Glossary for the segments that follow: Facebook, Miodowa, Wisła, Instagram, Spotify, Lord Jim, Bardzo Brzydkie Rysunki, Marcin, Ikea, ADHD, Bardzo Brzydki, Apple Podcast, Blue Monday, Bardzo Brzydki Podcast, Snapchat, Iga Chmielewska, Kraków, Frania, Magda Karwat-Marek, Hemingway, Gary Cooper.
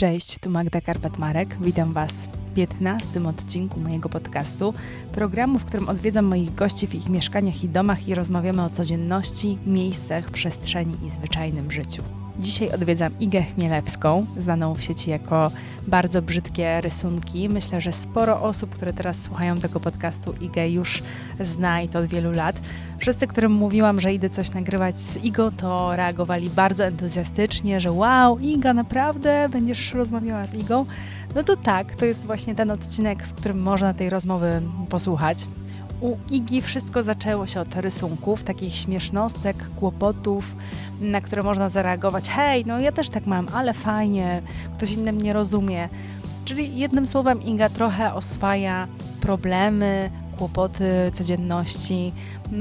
Cześć, tu Magda Karwat-Marek. Witam Was w 15. odcinku mojego podcastu, programu, w którym odwiedzam moich gości w ich mieszkaniach i domach i rozmawiamy o codzienności, miejscach, przestrzeni i zwyczajnym życiu. Dzisiaj odwiedzam Igę Chmielewską, znaną w sieci jako Bardzo Brzydkie Rysunki. Myślę, że sporo osób, które teraz słuchają tego podcastu, Igę już zna i to od wielu lat. Wszyscy, którym mówiłam, że idę coś nagrywać z Igą, to reagowali bardzo entuzjastycznie, że wow, Iga, naprawdę będziesz rozmawiała z Igą? No to tak, to jest właśnie ten odcinek, w którym można tej rozmowy posłuchać. U Igi wszystko zaczęło się od rysunków, takich śmiesznostek, kłopotów, na które można zareagować. Hej, no ja też tak mam, ale fajnie, ktoś inny mnie rozumie. Czyli jednym słowem Iga trochę oswaja problemy, kłopoty codzienności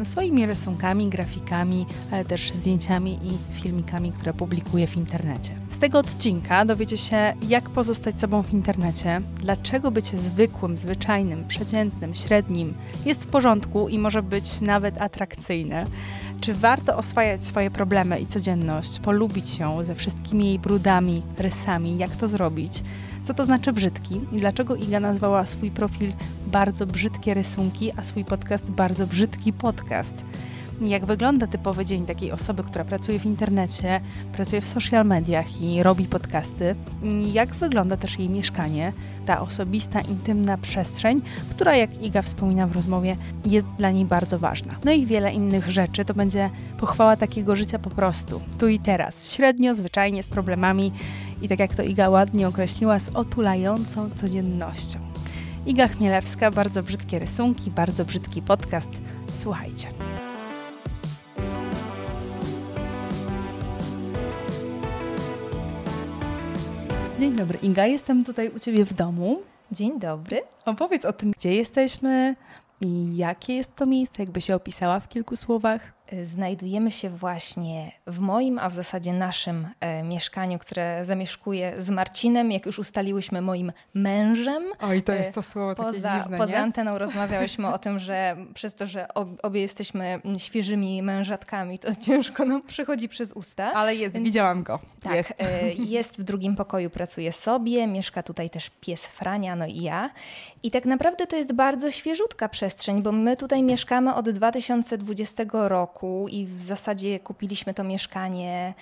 swoimi rysunkami, grafikami, ale też zdjęciami i filmikami, które publikuje w internecie. Z tego odcinka dowiecie się, jak pozostać sobą w internecie, dlaczego bycie zwykłym, zwyczajnym, przeciętnym, średnim jest w porządku i może być nawet atrakcyjne, czy warto oswajać swoje problemy i codzienność, polubić ją ze wszystkimi jej brudami, rysami, jak to zrobić, co to znaczy brzydki i dlaczego Iga nazwała swój profil Bardzo Brzydkie Rysunki, a swój podcast Bardzo Brzydki Podcast. Jak wygląda typowy dzień takiej osoby, która pracuje w internecie, pracuje w social mediach i robi podcasty. Jak wygląda też jej mieszkanie, ta osobista, intymna przestrzeń, która, jak Iga wspomina w rozmowie, jest dla niej bardzo ważna. No i wiele innych rzeczy. To będzie pochwała takiego życia po prostu, tu i teraz, średnio, zwyczajnie, z problemami i, tak jak to Iga ładnie określiła, z otulającą codziennością. Iga Chmielewska, Bardzo Brzydkie Rysunki, Bardzo Brzydki Podcast. Słuchajcie. Dzień dobry, Iga. Jestem tutaj u Ciebie w domu. Dzień dobry. Opowiedz o tym, gdzie jesteśmy i jakie jest to miejsce, jakby się opisała w kilku słowach. Znajdujemy się właśnie w moim, a w zasadzie naszym mieszkaniu, które zamieszkuję z Marcinem, jak już ustaliłyśmy, moim mężem. Oj, to jest to słowo takie dziwne, poza anteną rozmawiałyśmy o tym, że przez to, że obie jesteśmy świeżymi mężatkami, to ciężko nam przychodzi przez usta. Ale jest, więc widziałam go. Tak, jest w drugim pokoju, pracuje sobie, mieszka tutaj też pies Frania, no i ja. I tak naprawdę to jest bardzo świeżutka przestrzeń, bo my tutaj mieszkamy od 2020 roku. I w zasadzie kupiliśmy to mieszkanie,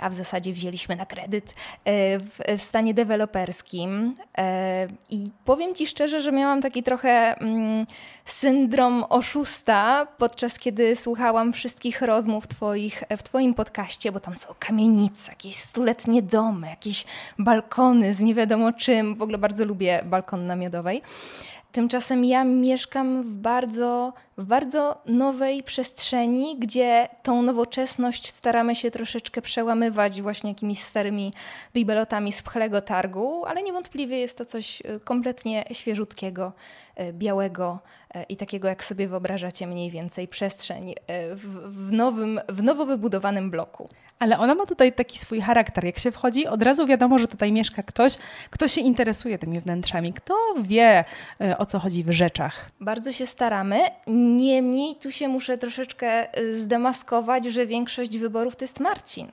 a w zasadzie wzięliśmy na kredyt w stanie deweloperskim. I powiem Ci szczerze, że miałam taki trochę syndrom oszusta, podczas kiedy słuchałam wszystkich rozmów Twoich w Twoim podcaście, bo tam są kamienice, jakieś stuletnie domy, jakieś balkony z nie wiadomo czym. W ogóle bardzo lubię balkon na Miodowej. Tymczasem ja mieszkam w bardzo nowej przestrzeni, gdzie tą nowoczesność staramy się troszeczkę przełamywać właśnie jakimiś starymi bibelotami z pchlego targu, ale niewątpliwie jest to coś kompletnie świeżutkiego, białego i takiego, jak sobie wyobrażacie mniej więcej przestrzeń w nowo wybudowanym bloku. Ale ona ma tutaj taki swój charakter. Jak się wchodzi, od razu wiadomo, że tutaj mieszka ktoś, kto się interesuje tymi wnętrzami, kto wie, o co chodzi w rzeczach. Bardzo się staramy. Niemniej tu się muszę troszeczkę zdemaskować, że większość wyborów to jest Marcin.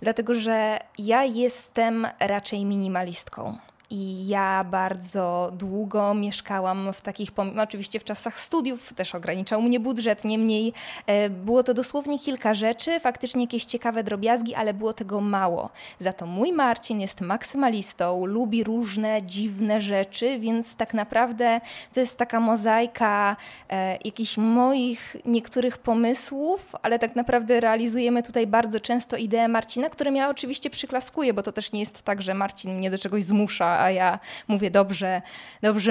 Dlatego, że ja jestem raczej minimalistką. I ja bardzo długo mieszkałam w takich, oczywiście w czasach studiów, też ograniczał mnie budżet, niemniej było to dosłownie kilka rzeczy, faktycznie jakieś ciekawe drobiazgi, ale było tego mało. Za to mój Marcin jest maksymalistą, lubi różne dziwne rzeczy, więc tak naprawdę to jest taka mozaika jakichś moich niektórych pomysłów, ale tak naprawdę realizujemy tutaj bardzo często ideę Marcina, którym ja oczywiście przyklaskuję, bo to też nie jest tak, że Marcin mnie do czegoś zmusza, a ja mówię dobrze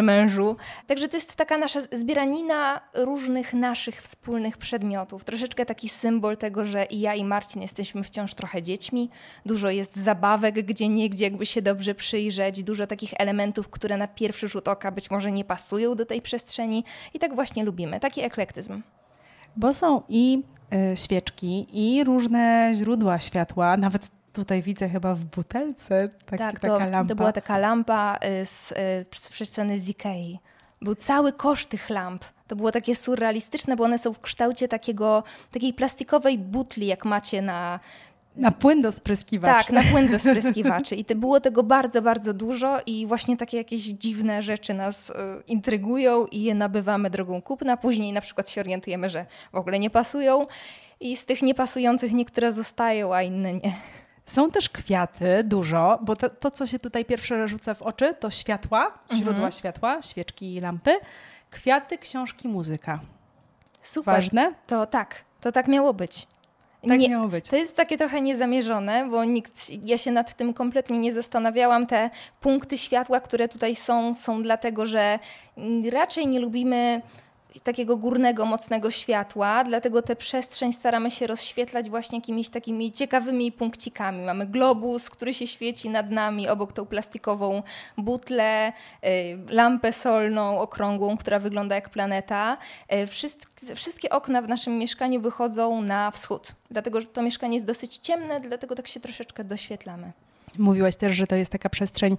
mężu. Także to jest taka nasza zbieranina różnych naszych wspólnych przedmiotów. Troszeczkę taki symbol tego, że i ja, i Marcin jesteśmy wciąż trochę dziećmi. Dużo jest zabawek gdzieniegdzie, jakby się dobrze przyjrzeć. Dużo takich elementów, które na pierwszy rzut oka być może nie pasują do tej przestrzeni. I tak właśnie lubimy. Taki eklektyzm. Bo są i świeczki, i różne źródła światła, nawet tutaj widzę chyba w butelce taka lampa. To była taka lampa przeceny z Ikei. Był cały kosz tych lamp. To było takie surrealistyczne, bo one są w kształcie takiej plastikowej butli, jak macie na Na płyn do spryskiwaczy. Tak, na płyn do spryskiwaczy. I było tego bardzo, bardzo dużo i właśnie takie jakieś dziwne rzeczy nas intrygują i je nabywamy drogą kupna. Później na przykład się orientujemy, że w ogóle nie pasują i z tych niepasujących niektóre zostają, a inne nie. Są też kwiaty, dużo, bo to co się tutaj pierwsze rzuca w oczy, to światła, źródła światła, świeczki i lampy, kwiaty, książki, muzyka. Super. Ważne? To tak miało być. Tak nie, miało być. To jest takie trochę niezamierzone, bo ja się nad tym kompletnie nie zastanawiałam. Te punkty światła, które tutaj są dlatego, że raczej nie lubimy takiego górnego, mocnego światła, dlatego tę przestrzeń staramy się rozświetlać właśnie jakimiś takimi ciekawymi punkcikami. Mamy globus, który się świeci nad nami, obok tą plastikową butlę, lampę solną, okrągłą, która wygląda jak planeta. Wszystkie okna w naszym mieszkaniu wychodzą na wschód, dlatego że to mieszkanie jest dosyć ciemne, dlatego tak się troszeczkę doświetlamy. Mówiłaś też, że to jest taka przestrzeń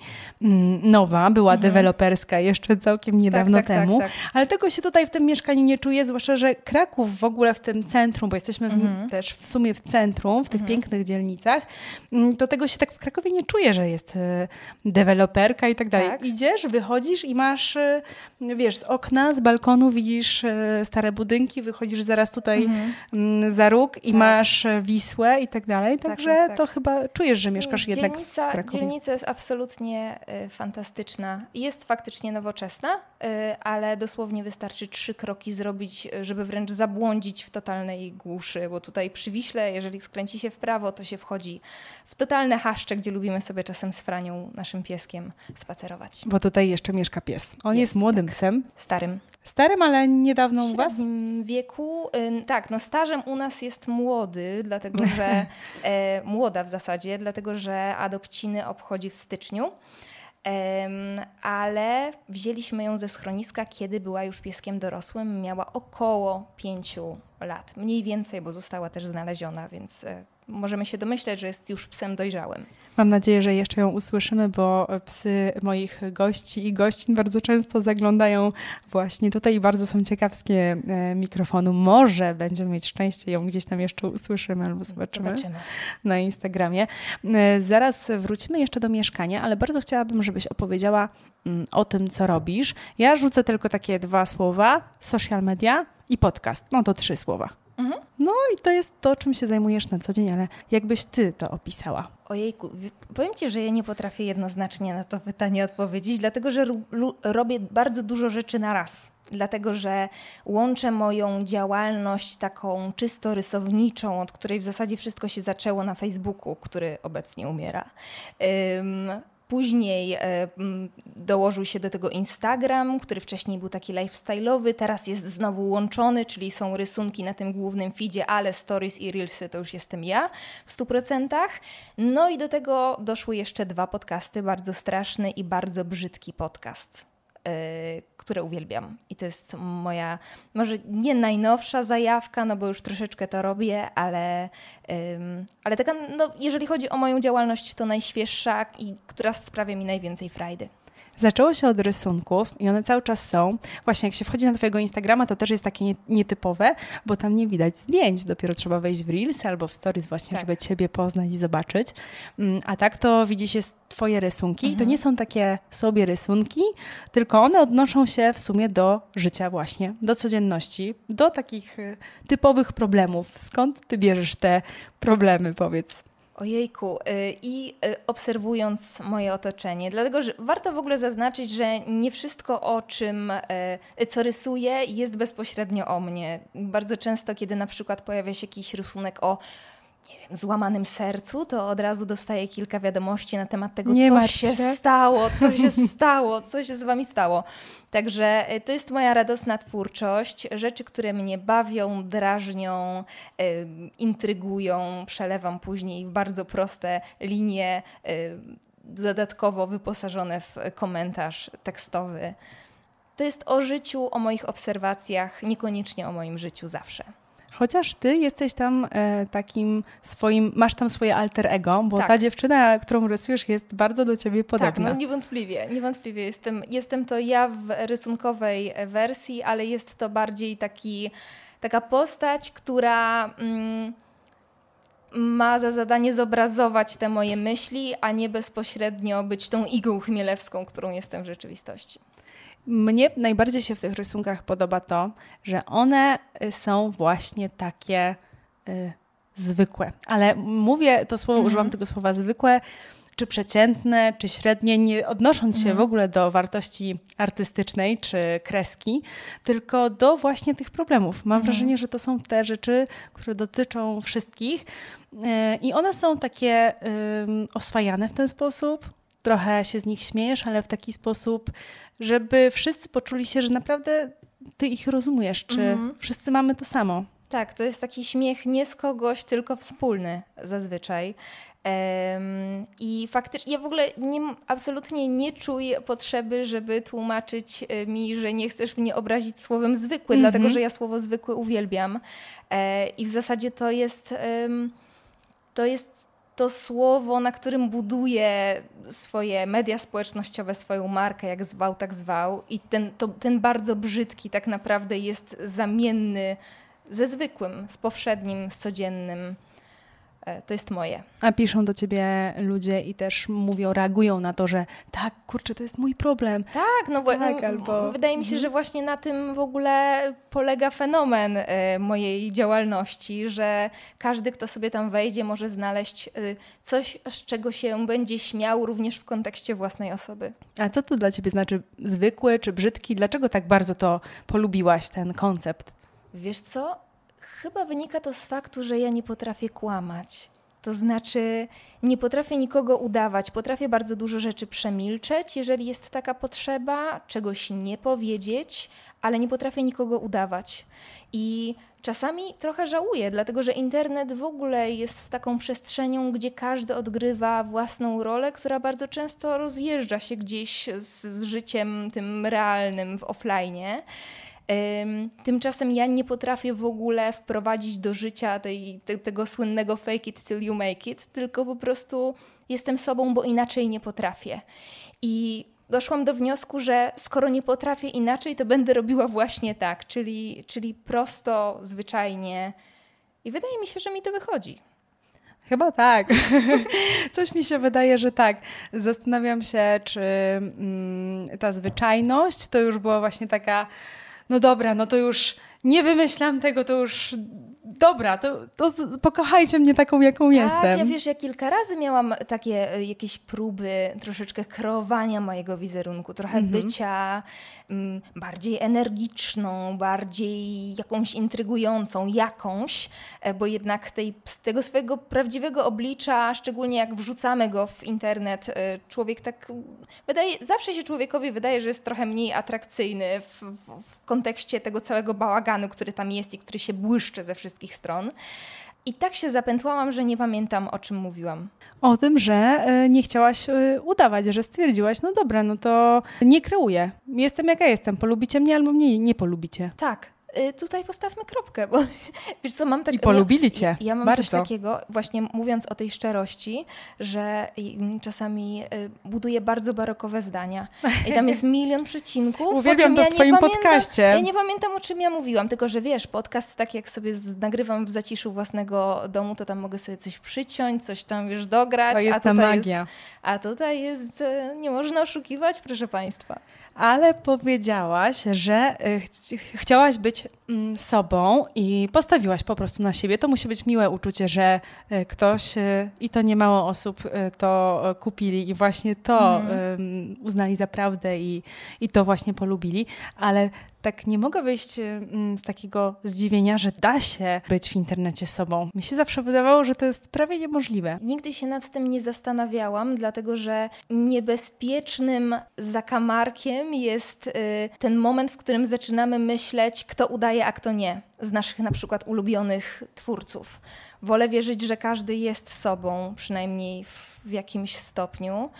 nowa, była deweloperska jeszcze całkiem niedawno temu, tak. Ale tego się tutaj w tym mieszkaniu nie czuje, zwłaszcza, że Kraków w ogóle w tym centrum, bo jesteśmy też w sumie w centrum, w tych pięknych dzielnicach, to tego się tak w Krakowie nie czuje, że jest deweloperka i tak dalej. Idziesz, wychodzisz i masz, wiesz, z okna, z balkonu widzisz stare budynki, wychodzisz zaraz tutaj za róg i masz Wisłę i tak dalej, także to chyba czujesz, że mieszkasz jednak. Dzielnica jest absolutnie fantastyczna. Jest faktycznie nowoczesna, ale dosłownie wystarczy 3 kroki zrobić, żeby wręcz zabłądzić w totalnej głuszy, bo tutaj przy Wiśle, jeżeli skręci się w prawo, to się wchodzi w totalne chaszcze, gdzie lubimy sobie czasem z Franią, naszym pieskiem, spacerować. Bo tutaj jeszcze mieszka pies. On jest młodym psem. Starym. Starym, ale niedawno u was? W średnim wieku. Tak, no stażem u nas jest młody, dlatego że młoda w zasadzie, dlatego że adopciny obchodzi w styczniu, ale wzięliśmy ją ze schroniska, kiedy była już pieskiem dorosłym, miała około 5 lat, mniej więcej, bo została też znaleziona, więc możemy się domyśleć, że jest już psem dojrzałym. Mam nadzieję, że jeszcze ją usłyszymy, bo psy moich gości i gościń bardzo często zaglądają właśnie tutaj i bardzo są ciekawskie mikrofonu. Może będziemy mieć szczęście, ją gdzieś tam jeszcze usłyszymy albo zobaczymy na Instagramie. Zaraz wrócimy jeszcze do mieszkania, ale bardzo chciałabym, żebyś opowiedziała o tym, co robisz. Ja rzucę tylko takie 2 słowa, social media i podcast. No to 3 słowa. No i to jest to, czym się zajmujesz na co dzień, ale jakbyś ty to opisała? Ojejku, powiem ci, że ja nie potrafię jednoznacznie na to pytanie odpowiedzieć, dlatego że robię bardzo dużo rzeczy na raz. Dlatego że łączę moją działalność taką czysto rysowniczą, od której w zasadzie wszystko się zaczęło na Facebooku, który obecnie umiera. Później dołożył się do tego Instagram, który wcześniej był taki lifestyle'owy, teraz jest znowu łączony, czyli są rysunki na tym głównym feedzie, ale stories i reelsy to już jestem ja w 100%. No i do tego doszły jeszcze 2 podcasty, Bardzo Straszny i Bardzo Brzydki Podcast, które uwielbiam. I to jest moja, może nie najnowsza zajawka, no bo już troszeczkę to robię, ale taka, no, jeżeli chodzi o moją działalność, to najświeższa i która sprawia mi najwięcej frajdy. Zaczęło się od rysunków i one cały czas są. Właśnie jak się wchodzi na twojego Instagrama, to też jest takie nietypowe, bo tam nie widać zdjęć. Dopiero trzeba wejść w Reels albo w Stories właśnie, żeby ciebie poznać i zobaczyć. A tak to widzi się twoje rysunki. I to nie są takie sobie rysunki, tylko one odnoszą się w sumie do życia właśnie, do codzienności, do takich typowych problemów. Skąd ty bierzesz te problemy, powiedz? Ojejku, i obserwując moje otoczenie, dlatego że warto w ogóle zaznaczyć, że nie wszystko o czym, co rysuję, jest bezpośrednio o mnie. Bardzo często, kiedy na przykład pojawia się jakiś rysunek o złamanym sercu, to od razu dostaję kilka wiadomości na temat tego, co się z wami stało. Także to jest moja radosna twórczość, rzeczy, które mnie bawią, drażnią, intrygują, przelewam później w bardzo proste linie, dodatkowo wyposażone w komentarz tekstowy. To jest o życiu, o moich obserwacjach, niekoniecznie o moim życiu zawsze. Chociaż ty jesteś tam takim swoim, masz tam swoje alter ego, bo ta dziewczyna, którą rysujesz, jest bardzo do ciebie podobna. Tak, no niewątpliwie jestem to ja w rysunkowej wersji, ale jest to bardziej taka postać, która ma za zadanie zobrazować te moje myśli, a nie bezpośrednio być tą Igą Chmielewską, którą jestem w rzeczywistości. Mnie najbardziej się w tych rysunkach podoba to, że one są właśnie takie zwykłe. Ale mówię to słowo, używam tego słowa zwykłe, czy przeciętne, czy średnie, nie odnosząc się w ogóle do wartości artystycznej czy kreski, tylko do właśnie tych problemów. Mam wrażenie, że to są te rzeczy, które dotyczą wszystkich i one są takie oswajane w ten sposób. Trochę się z nich śmiejesz, ale w taki sposób, żeby wszyscy poczuli się, że naprawdę ty ich rozumiesz, czy wszyscy mamy to samo. Tak, to jest taki śmiech nie z kogoś, tylko wspólny zazwyczaj. I faktycznie ja w ogóle absolutnie nie czuję potrzeby, żeby tłumaczyć mi, że nie chcesz mnie obrazić słowem zwykły, dlatego że ja słowo zwykły uwielbiam. I w zasadzie to jest to słowo, na którym buduje swoje media społecznościowe, swoją markę, jak zwał, tak zwał. I ten bardzo brzydki tak naprawdę jest zamienny ze zwykłym, z powszednim, z codziennym. To jest moje. A piszą do ciebie ludzie i też mówią, reagują na to, że tak, kurczę, to jest mój problem. Tak, no właśnie. Tak, albo... Wydaje mi się, że właśnie na tym w ogóle polega fenomen mojej działalności, że każdy, kto sobie tam wejdzie, może znaleźć coś, z czego się będzie śmiał również w kontekście własnej osoby. A co to dla ciebie znaczy zwykły czy brzydki? Dlaczego tak bardzo to polubiłaś, ten koncept? Wiesz co? Chyba wynika to z faktu, że ja nie potrafię kłamać. To znaczy nie potrafię nikogo udawać. Potrafię bardzo dużo rzeczy przemilczeć, jeżeli jest taka potrzeba, czegoś nie powiedzieć, ale nie potrafię nikogo udawać. I czasami trochę żałuję, dlatego że internet w ogóle jest taką przestrzenią, gdzie każdy odgrywa własną rolę, która bardzo często rozjeżdża się gdzieś z życiem tym realnym w offline. Tymczasem ja nie potrafię w ogóle wprowadzić do życia tego słynnego fake it till you make it, tylko po prostu jestem sobą, bo inaczej nie potrafię. I doszłam do wniosku, że skoro nie potrafię inaczej, to będę robiła właśnie tak, czyli prosto, zwyczajnie. I wydaje mi się, że mi to wychodzi. Chyba tak. Coś mi się wydaje, że tak. Zastanawiam się, czy ta zwyczajność to już była właśnie taka... No dobra, no to już nie wymyślam tego, to już dobra, to pokochajcie mnie taką, jaką jestem. Tak, ja wiesz, ja kilka razy miałam takie jakieś próby troszeczkę kreowania mojego wizerunku, trochę bycia bardziej energiczną, bardziej jakąś intrygującą, bo jednak tego swojego prawdziwego oblicza, szczególnie jak wrzucamy go w internet, człowiek tak zawsze się człowiekowi wydaje, że jest trochę mniej atrakcyjny w kontekście tego całego bałaganu, który tam jest i który się błyszczy ze wszystkich stron. I tak się zapętłałam, że nie pamiętam, o czym mówiłam. O tym, że nie chciałaś udawać, że stwierdziłaś, no dobra, no to nie kreuję. Jestem jaka jestem, polubicie mnie albo mnie nie polubicie. Tak, tutaj postawmy kropkę, bo wiesz co, mam tak... I polubili cię. Ja mam bardzo coś takiego, właśnie mówiąc o tej szczerości, że czasami buduję bardzo barokowe zdania. I tam jest milion przecinków. Uwielbiam to w twoim podcaście. Ja nie pamiętam, o czym ja mówiłam, tylko że wiesz, podcast tak jak sobie nagrywam w zaciszu własnego domu, to tam mogę sobie coś przyciąć, coś tam, wiesz, dograć. To jest ta magia. A tutaj jest, nie można oszukiwać, proszę państwa. Ale powiedziałaś, że chciałaś być sobą i postawiłaś po prostu na siebie. To musi być miłe uczucie, że ktoś, i to nie mało osób, to kupili i właśnie to uznali za prawdę i to właśnie polubili. Ale tak nie mogę wyjść z takiego zdziwienia, że da się być w internecie sobą. Mi się zawsze wydawało, że to jest prawie niemożliwe. Nigdy się nad tym nie zastanawiałam, dlatego że niebezpiecznym zakamarkiem jest ten moment, w którym zaczynamy myśleć, kto udaje, a kto nie. Z naszych na przykład ulubionych twórców. Wolę wierzyć, że każdy jest sobą, przynajmniej w jakimś stopniu.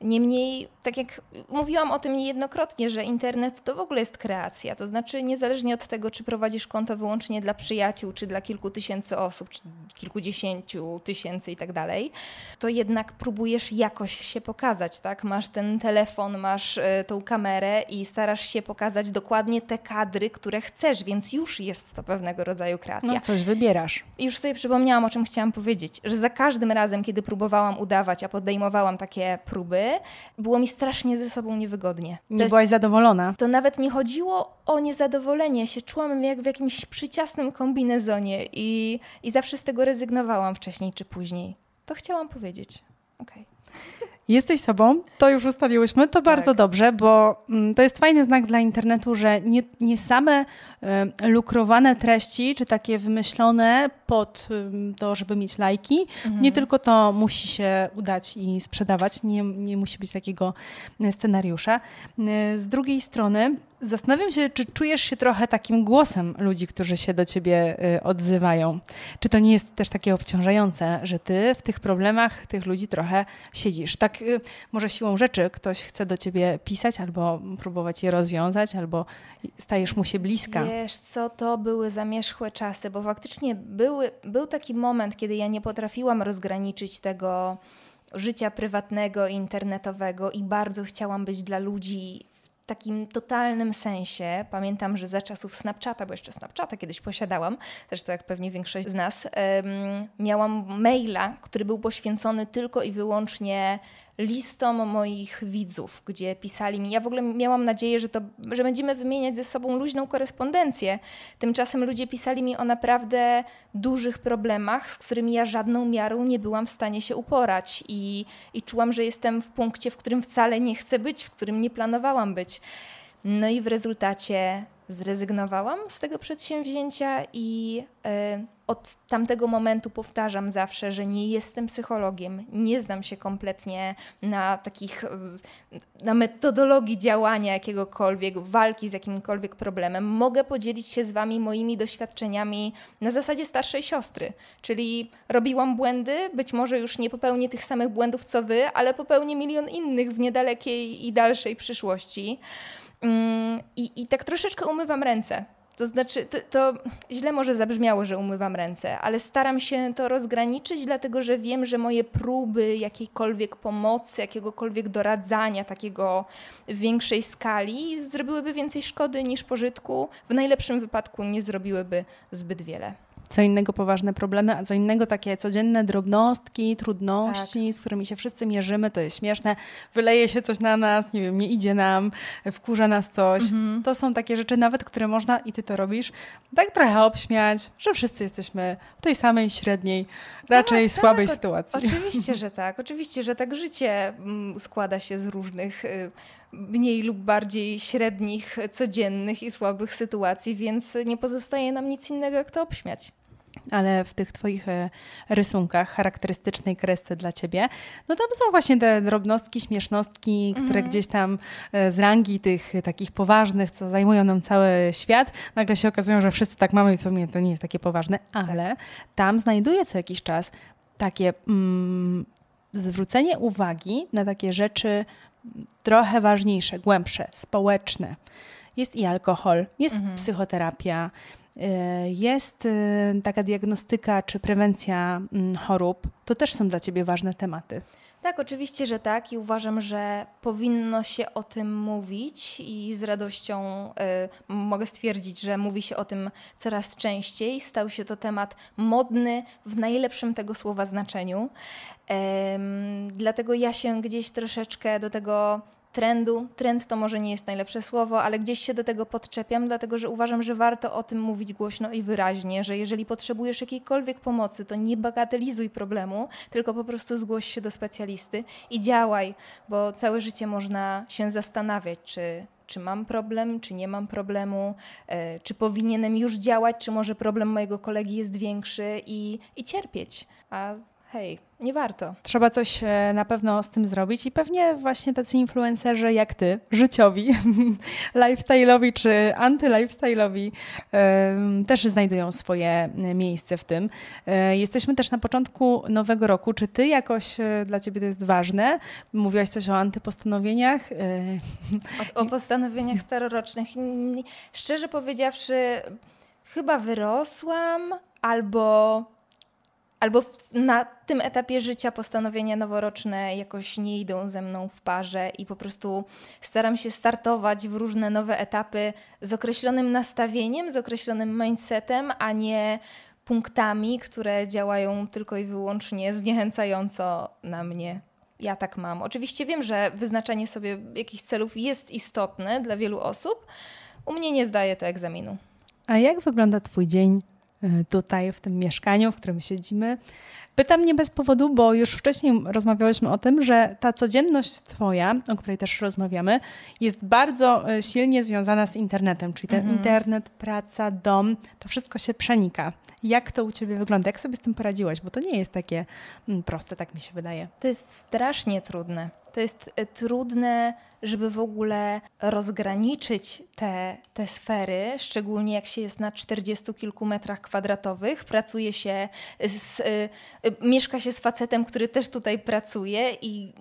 Niemniej, tak jak mówiłam o tym niejednokrotnie, że internet to w ogóle jest kreacja, to znaczy niezależnie od tego, czy prowadzisz konto wyłącznie dla przyjaciół, czy dla kilku tysięcy osób, czy kilkudziesięciu tysięcy i tak dalej, to jednak próbujesz jakoś się pokazać, tak? Masz ten telefon, masz tą kamerę i starasz się pokazać dokładnie te kadry, które chcesz, więc już jest to pewnego rodzaju kreacja. No coś wybierasz. I już sobie przypomniałam, o czym chciałam powiedzieć, że za każdym razem, kiedy próbowałam udawać, a podejmowałam takie próby, było mi strasznie ze sobą niewygodnie. Nie byłaś zadowolona? To nawet nie chodziło o niezadowolenie. Ja się czułam jak w jakimś przyciasnym kombinezonie i zawsze z tego rezygnowałam wcześniej czy później. To chciałam powiedzieć. Okej. Jesteś sobą, to już ustaliłyśmy, to bardzo dobrze, bo to jest fajny znak dla internetu, że nie same lukrowane treści, czy takie wymyślone pod to, żeby mieć lajki, nie tylko to musi się udać i sprzedawać, nie musi być takiego scenariusza. Z drugiej strony zastanawiam się, czy czujesz się trochę takim głosem ludzi, którzy się do ciebie odzywają. Czy to nie jest też takie obciążające, że ty w tych problemach tych ludzi trochę siedzisz? Tak może siłą rzeczy ktoś chce do ciebie pisać albo próbować je rozwiązać, albo stajesz mu się bliska. Wiesz co, to były zamierzchłe czasy, bo faktycznie był taki moment, kiedy ja nie potrafiłam rozgraniczyć tego życia prywatnego i internetowego i bardzo chciałam być dla ludzi w takim totalnym sensie. Pamiętam, że za czasów Snapchata, bo jeszcze Snapchata kiedyś posiadałam, zresztą jak pewnie większość z nas, miałam maila, który był poświęcony tylko i wyłącznie listom moich widzów, gdzie pisali mi. Ja w ogóle miałam nadzieję, że będziemy wymieniać ze sobą luźną korespondencję. Tymczasem ludzie pisali mi o naprawdę dużych problemach, z którymi ja żadną miarą nie byłam w stanie się uporać i czułam, że jestem w punkcie, w którym wcale nie chcę być, w którym nie planowałam być. No i w rezultacie zrezygnowałam z tego przedsięwzięcia i od tamtego momentu powtarzam zawsze, że nie jestem psychologiem, nie znam się kompletnie na metodologii działania jakiegokolwiek, walki z jakimkolwiek problemem. Mogę podzielić się z wami moimi doświadczeniami na zasadzie starszej siostry, czyli robiłam błędy, być może już nie popełnię tych samych błędów co wy, ale popełnię milion innych w niedalekiej i dalszej przyszłości. I tak troszeczkę umywam ręce. To znaczy, to źle może zabrzmiało, że umywam ręce, ale staram się to rozgraniczyć, dlatego że wiem, że moje próby jakiejkolwiek pomocy, jakiegokolwiek doradzania takiego w większej skali zrobiłyby więcej szkody niż pożytku. W najlepszym wypadku nie zrobiłyby zbyt wiele. Co innego poważne problemy, a co innego takie codzienne drobnostki, trudności, tak, z którymi się wszyscy mierzymy, to jest śmieszne. Wyleje się coś na nas, nie wiem, nie idzie nam, wkurza nas coś. Mhm. To są takie rzeczy nawet, które można, i ty to robisz, tak trochę obśmiać, że wszyscy jesteśmy w tej samej średniej, raczej słabej sytuacji. Oczywiście, że tak. Oczywiście, że tak życie składa się z różnych mniej lub bardziej średnich, codziennych i słabych sytuacji, więc nie pozostaje nam nic innego, jak to obśmiać. Ale w tych twoich rysunkach charakterystycznej kresce dla ciebie, no tam są właśnie te drobnostki, śmiesznostki, które gdzieś tam z rangi tych takich poważnych, co zajmują nam cały świat, nagle się okazują, że wszyscy tak mamy i co mnie to nie jest takie poważne, ale tak, tam znajduję co jakiś czas takie zwrócenie uwagi na takie rzeczy trochę ważniejsze, głębsze, społeczne. Jest i alkohol, jest psychoterapia, jest taka diagnostyka czy prewencja chorób. To też są dla ciebie ważne tematy. Tak, oczywiście, że tak i uważam, że powinno się o tym mówić i z radością mogę stwierdzić, że mówi się o tym coraz częściej. Stał się to temat modny w najlepszym tego słowa znaczeniu. Dlatego ja się gdzieś troszeczkę do tego trendu, trend to może nie jest najlepsze słowo, ale gdzieś się do tego podczepiam, dlatego że uważam, że warto o tym mówić głośno i wyraźnie, że jeżeli potrzebujesz jakiejkolwiek pomocy, to nie bagatelizuj problemu, tylko po prostu zgłoś się do specjalisty i działaj, bo całe życie można się zastanawiać, czy mam problem, czy nie mam problemu, czy powinienem już działać, czy może problem mojego kolegi jest większy i cierpieć, a hej, nie warto. Trzeba coś na pewno z tym zrobić i pewnie właśnie tacy influencerzy jak ty, życiowi, lifestyle'owi czy anty-lifestyle'owi też znajdują swoje miejsce w tym. Jesteśmy też na początku nowego roku. Czy ty jakoś, dla ciebie to jest ważne? Mówiłaś coś o antypostanowieniach? O postanowieniach starorocznych. Szczerze powiedziawszy, chyba wyrosłam albo na tym etapie życia postanowienia noworoczne jakoś nie idą ze mną w parze i po prostu staram się startować w różne nowe etapy z określonym nastawieniem, z określonym mindsetem, a nie punktami, które działają tylko i wyłącznie zniechęcająco na mnie. Ja tak mam. Oczywiście wiem, że wyznaczanie sobie jakichś celów jest istotne dla wielu osób. U mnie nie zdaje to egzaminu. A jak wygląda twój dzień tutaj, w tym mieszkaniu, w którym siedzimy? Pytam nie bez powodu, bo już wcześniej rozmawiałyśmy o tym, że ta codzienność twoja, o której też rozmawiamy, jest bardzo silnie związana z internetem, czyli ten internet, praca, dom, to wszystko się przenika. Jak to u ciebie wygląda? Jak sobie z tym poradziłaś? Bo to nie jest takie proste, tak mi się wydaje. To jest strasznie trudne. To jest trudne, żeby w ogóle rozgraniczyć te sfery, szczególnie jak się jest na 40 kilku metrach kwadratowych, pracuje się, mieszka się z facetem, który też tutaj pracuje i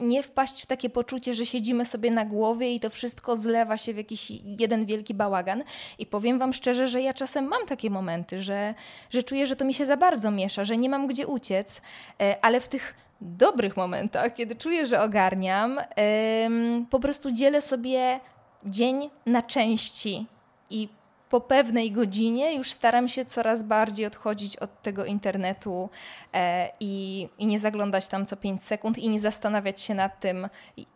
nie wpaść w takie poczucie, że siedzimy sobie na głowie i to wszystko zlewa się w jakiś jeden wielki bałagan. I powiem wam szczerze, że ja czasem mam takie momenty, że czuję, że to mi się za bardzo miesza, że nie mam gdzie uciec, ale w tych dobrych momentach, kiedy czuję, że ogarniam, po prostu dzielę sobie dzień na części i po pewnej godzinie już staram się coraz bardziej odchodzić od tego internetu i nie zaglądać tam co 5 sekund i nie zastanawiać się nad tym,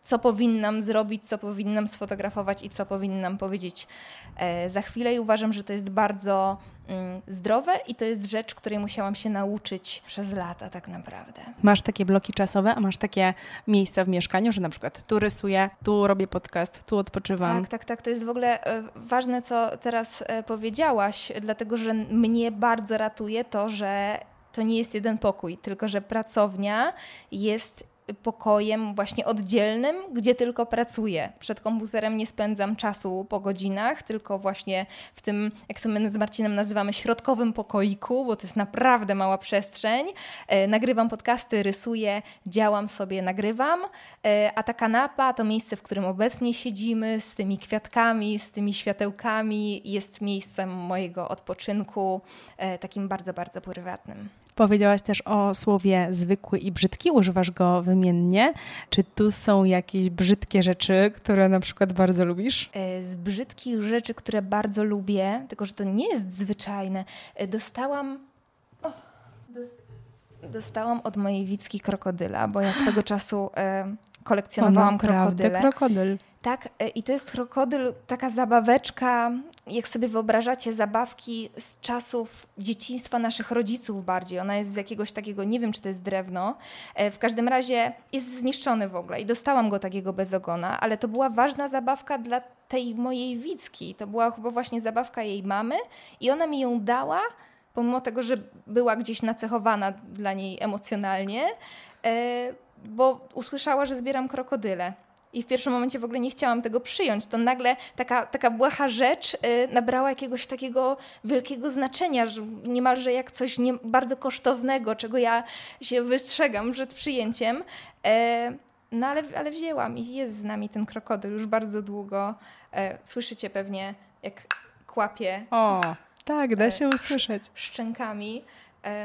co powinnam zrobić, co powinnam sfotografować i co powinnam powiedzieć za chwilę. I uważam, że to jest bardzo zdrowe i to jest rzecz, której musiałam się nauczyć przez lata tak naprawdę. Masz takie bloki czasowe, a masz takie miejsca w mieszkaniu, że na przykład tu rysuję, tu robię podcast, tu odpoczywam. Tak. To jest w ogóle ważne, co teraz powiedziałaś, dlatego że mnie bardzo ratuje to, że to nie jest jeden pokój, tylko że pracownia jest pokojem właśnie oddzielnym, gdzie tylko pracuję. Przed komputerem nie spędzam czasu po godzinach, tylko właśnie w tym, jak to my z Marcinem nazywamy, środkowym pokoiku, bo to jest naprawdę mała przestrzeń. Nagrywam podcasty, rysuję, działam sobie, nagrywam, a ta kanapa, to miejsce, w którym obecnie siedzimy, z tymi kwiatkami, z tymi światełkami, jest miejscem mojego odpoczynku, takim bardzo, bardzo prywatnym. Powiedziałaś też o słowie zwykły i brzydki, używasz go wymiennie. Czy tu są jakieś brzydkie rzeczy, które na przykład bardzo lubisz? Z brzydkich rzeczy, które bardzo lubię, tylko że to nie jest zwyczajne. Dostałam od mojej widzki krokodyla, bo ja swego czasu kolekcjonowałam krokodyle. Krokodyl. Tak, i to jest krokodyl, taka zabaweczka, jak sobie wyobrażacie, zabawki z czasów dzieciństwa naszych rodziców bardziej. Ona jest z jakiegoś takiego, nie wiem, czy to jest drewno. W każdym razie jest zniszczony w ogóle i dostałam go takiego bez ogona, ale to była ważna zabawka dla tej mojej widzki. To była chyba właśnie zabawka jej mamy i ona mi ją dała, pomimo tego, że była gdzieś nacechowana dla niej emocjonalnie, bo usłyszała, że zbieram krokodyle. I w pierwszym momencie w ogóle nie chciałam tego przyjąć. To nagle taka błaha rzecz nabrała jakiegoś takiego wielkiego znaczenia, że niemalże jak coś bardzo kosztownego, czego ja się wystrzegam przed przyjęciem. Ale wzięłam i jest z nami ten krokodyl już bardzo długo. Słyszycie pewnie, jak kłapie. O, tak, da się usłyszeć. Szczękami.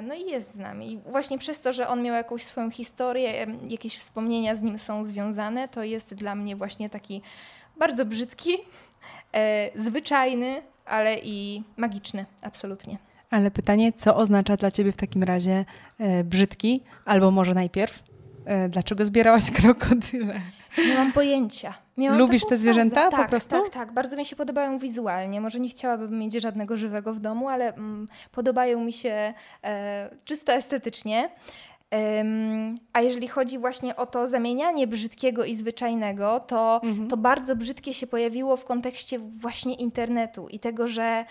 No i jest z nami. I właśnie przez to, że on miał jakąś swoją historię, jakieś wspomnienia z nim są związane, to jest dla mnie właśnie taki bardzo brzydki, zwyczajny, ale i magiczny, absolutnie. Ale pytanie, co oznacza dla ciebie w takim razie brzydki? Albo może najpierw, dlaczego zbierałaś krokodyle? Nie mam pojęcia. Lubisz te zwierzęta po prostu? Tak. Bardzo mi się podobają wizualnie. Może nie chciałabym mieć żadnego żywego w domu, ale podobają mi się czysto estetycznie. A jeżeli chodzi właśnie o to zamienianie brzydkiego i zwyczajnego, to bardzo brzydkie się pojawiło w kontekście właśnie internetu i tego, że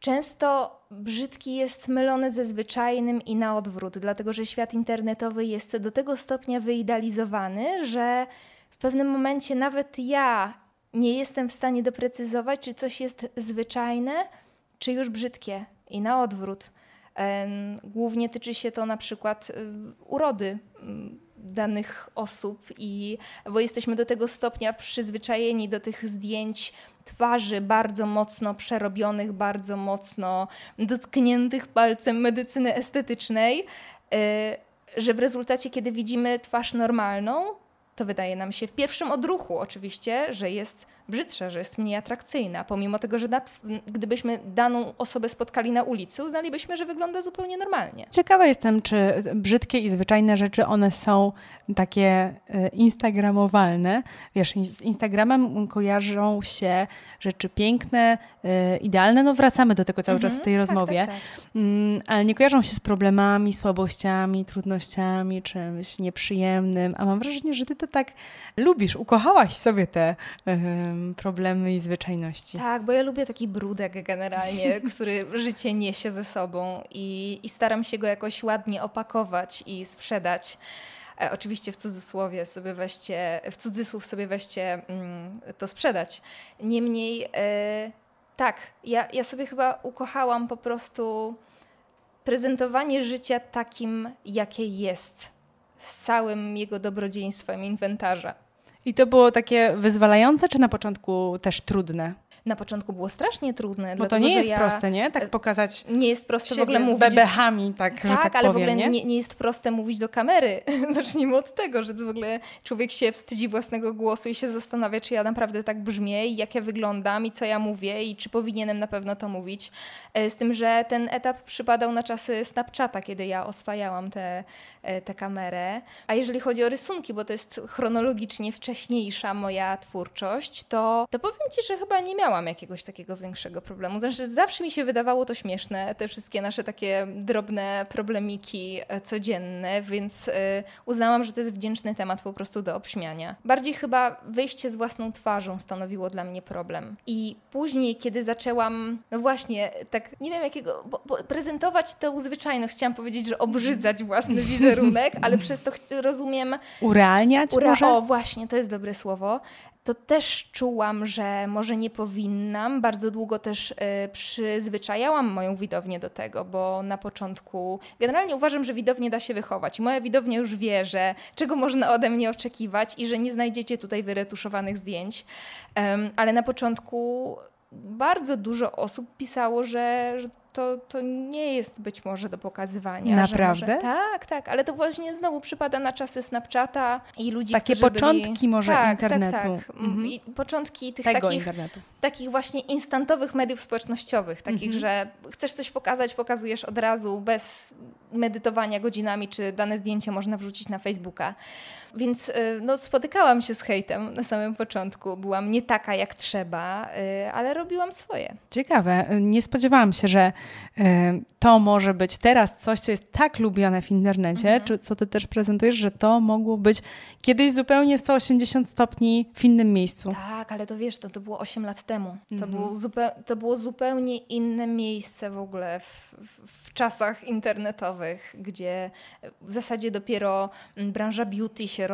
Często brzydki jest mylony ze zwyczajnym i na odwrót, dlatego że świat internetowy jest do tego stopnia wyidealizowany, że w pewnym momencie nawet ja nie jestem w stanie doprecyzować, czy coś jest zwyczajne, czy już brzydkie i na odwrót. Głównie tyczy się to na przykład urody danych osób, bo jesteśmy do tego stopnia przyzwyczajeni do tych zdjęć twarzy bardzo mocno przerobionych, bardzo mocno dotkniętych palcem medycyny estetycznej, że w rezultacie, kiedy widzimy twarz normalną, to wydaje nam się w pierwszym odruchu oczywiście, że jest brzydsza, że jest mniej atrakcyjna, pomimo tego, że gdybyśmy daną osobę spotkali na ulicy, uznalibyśmy, że wygląda zupełnie normalnie. Ciekawa jestem, czy brzydkie i zwyczajne rzeczy, one są takie instagramowalne. Wiesz, z Instagramem kojarzą się rzeczy piękne, idealne, no wracamy do tego cały czas w tej rozmowie, tak. Ale nie kojarzą się z problemami, słabościami, trudnościami, czymś nieprzyjemnym, a mam wrażenie, że ty to tak lubisz, ukochałaś sobie te problemy i zwyczajności. Tak, bo ja lubię taki brudek generalnie, który życie niesie ze sobą i staram się go jakoś ładnie opakować i sprzedać. Oczywiście w cudzysłów sobie weźcie to sprzedać. Niemniej tak, ja sobie chyba ukochałam po prostu prezentowanie życia takim, jakie jest, z całym jego dobrodziejstwem inwentarza. I to było takie wyzwalające, czy na początku też trudne? Na początku było strasznie trudne. Bo to nie jest proste, nie? Tak pokazać. Nie jest proste w ogóle mówić. Z bebechami, tak powiem, w ogóle nie jest proste mówić do kamery. Zacznijmy od tego, że w ogóle człowiek się wstydzi własnego głosu i się zastanawia, czy ja naprawdę tak brzmię i jak ja wyglądam i co ja mówię i czy powinienem na pewno to mówić. Z tym, że ten etap przypadał na czasy Snapchata, kiedy ja oswajałam tę kamerę. A jeżeli chodzi o rysunki, bo to jest chronologicznie wcześniejsza moja twórczość, to powiem Ci, że chyba nie miałam jakiegoś takiego większego problemu. Znaczy, zawsze mi się wydawało to śmieszne, te wszystkie nasze takie drobne problemiki codzienne, więc uznałam, że to jest wdzięczny temat po prostu do obśmiania. Bardziej chyba wyjście z własną twarzą stanowiło dla mnie problem. I później, kiedy zaczęłam, no właśnie, tak nie wiem jakiego, prezentować tę zwyczajność, chciałam powiedzieć, że obrzydzać własny wizerunek, ale przez to rozumiem... Urealniać może? O, właśnie, to jest dobre słowo. To też czułam, że może nie powinnam. Bardzo długo też przyzwyczajałam moją widownię do tego, bo na początku... Generalnie uważam, że widownię da się wychować. I moja widownia już wie, że czego można ode mnie oczekiwać i że nie znajdziecie tutaj wyretuszowanych zdjęć. Ale na początku bardzo dużo osób pisało, że to nie jest być może do pokazywania. Naprawdę? Że może, tak, ale to właśnie znowu przypada na czasy Snapchata i ludzi, takie którzy początki byli, może tak, internetu. Tak. I początki tych takich właśnie instantowych mediów społecznościowych, takich, że chcesz coś pokazać, pokazujesz od razu, bez medytowania godzinami, czy dane zdjęcie można wrzucić na Facebooka. Więc no, spotykałam się z hejtem na samym początku. Byłam nie taka jak trzeba, ale robiłam swoje. Ciekawe. Nie spodziewałam się, że to może być teraz coś, co jest tak lubiane w internecie, czy co ty też prezentujesz, że to mogło być kiedyś zupełnie 180 stopni w innym miejscu. Tak, ale to wiesz, to było 8 lat temu. To było zupełnie inne miejsce w ogóle w czasach internetowych, gdzie w zasadzie dopiero branża beauty się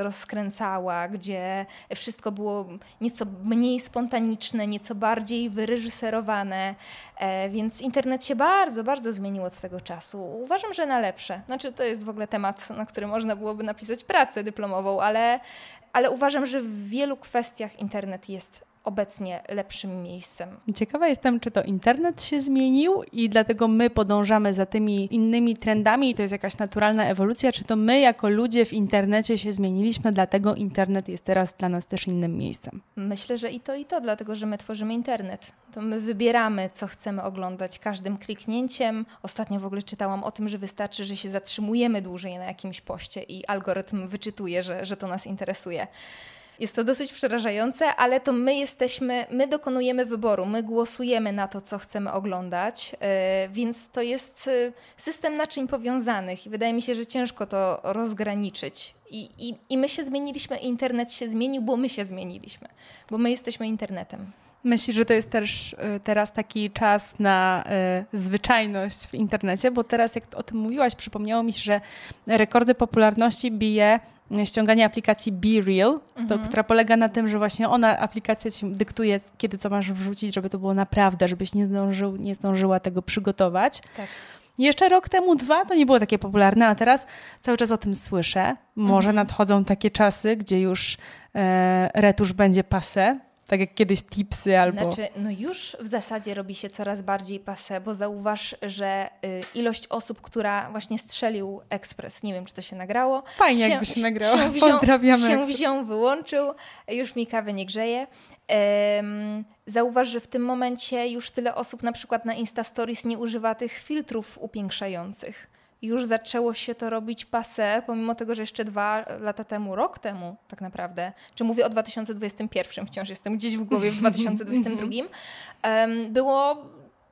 rozkręcała, gdzie wszystko było nieco mniej spontaniczne, nieco bardziej wyreżyserowane, więc internet się bardzo, bardzo zmienił od tego czasu. Uważam, że na lepsze. Znaczy, to jest w ogóle temat, na który można byłoby napisać pracę dyplomową, ale uważam, że w wielu kwestiach internet jest obecnie lepszym miejscem. Ciekawa jestem, czy to internet się zmienił i dlatego my podążamy za tymi innymi trendami i to jest jakaś naturalna ewolucja, czy to my jako ludzie w internecie się zmieniliśmy, dlatego internet jest teraz dla nas też innym miejscem. Myślę, że i to, dlatego że my tworzymy internet. To my wybieramy, co chcemy oglądać każdym kliknięciem. Ostatnio w ogóle czytałam o tym, że wystarczy, że się zatrzymujemy dłużej na jakimś poście i algorytm wyczytuje, że to nas interesuje. Jest to dosyć przerażające, ale to my dokonujemy wyboru, my głosujemy na to, co chcemy oglądać, więc to jest system naczyń powiązanych i wydaje mi się, że ciężko to rozgraniczyć. I my się zmieniliśmy, internet się zmienił, bo my się zmieniliśmy, bo my jesteśmy internetem. Myślisz, że to jest też teraz taki czas na zwyczajność w internecie? Bo teraz, jak o tym mówiłaś, przypomniało mi się, że rekordy popularności bije ściąganie aplikacji Be Real, która polega na tym, że właśnie ona, aplikacja ci dyktuje, kiedy co masz wrzucić, żeby to było naprawdę, żebyś nie zdążyła tego przygotować. Tak. Jeszcze rok temu, 2 to nie było takie popularne, a teraz cały czas o tym słyszę. Może nadchodzą takie czasy, gdzie już retusz będzie passé. Tak jak kiedyś tipsy albo... Znaczy, no już w zasadzie robi się coraz bardziej passé, bo zauważ, że ilość osób, która właśnie strzelił ekspres, nie wiem, czy to się nagrało. Fajnie, jakby się nagrało. Pozdrawiamy. Się wziął, wyłączył, już mi kawy nie grzeje. Zauważ, że w tym momencie już tyle osób na przykład na Insta Stories nie używa tych filtrów upiększających. Już zaczęło się to robić passé, pomimo tego, że jeszcze 2 lata temu, rok temu tak naprawdę, czy mówię o 2021, wciąż jestem gdzieś w głowie w 2022, było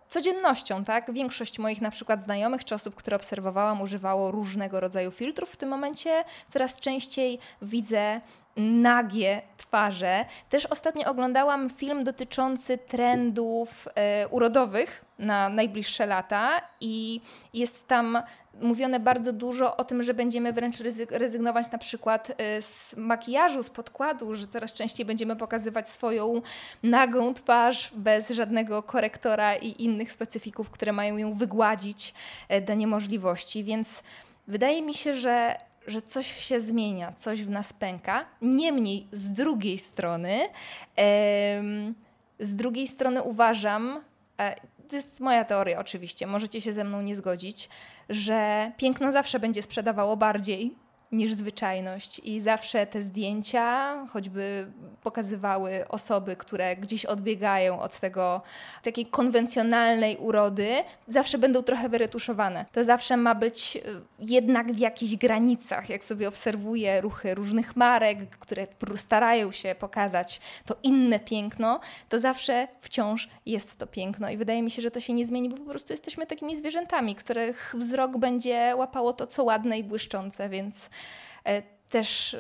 codziennością, tak? Większość moich na przykład znajomych czy osób, które obserwowałam, używało różnego rodzaju filtrów. W tym momencie coraz częściej widzę nagie twarze. Też ostatnio oglądałam film dotyczący trendów urodowych na najbliższe lata i jest tam mówione bardzo dużo o tym, że będziemy wręcz rezygnować na przykład z makijażu, z podkładu, że coraz częściej będziemy pokazywać swoją nagą twarz bez żadnego korektora i innych specyfików, które mają ją wygładzić do niemożliwości. Więc wydaje mi się, że coś się zmienia, coś w nas pęka. Niemniej z drugiej strony uważam, to jest moja teoria oczywiście, możecie się ze mną nie zgodzić, że piękno zawsze będzie sprzedawało bardziej niż zwyczajność i zawsze te zdjęcia choćby pokazywały osoby, które gdzieś odbiegają od tego takiej konwencjonalnej urody, zawsze będą trochę wyretuszowane. To zawsze ma być jednak w jakichś granicach. Jak sobie obserwuję ruchy różnych marek, które starają się pokazać to inne piękno, to zawsze wciąż jest to piękno i wydaje mi się, że to się nie zmieni, bo po prostu jesteśmy takimi zwierzętami, których wzrok będzie łapało to, co ładne i błyszczące, więc też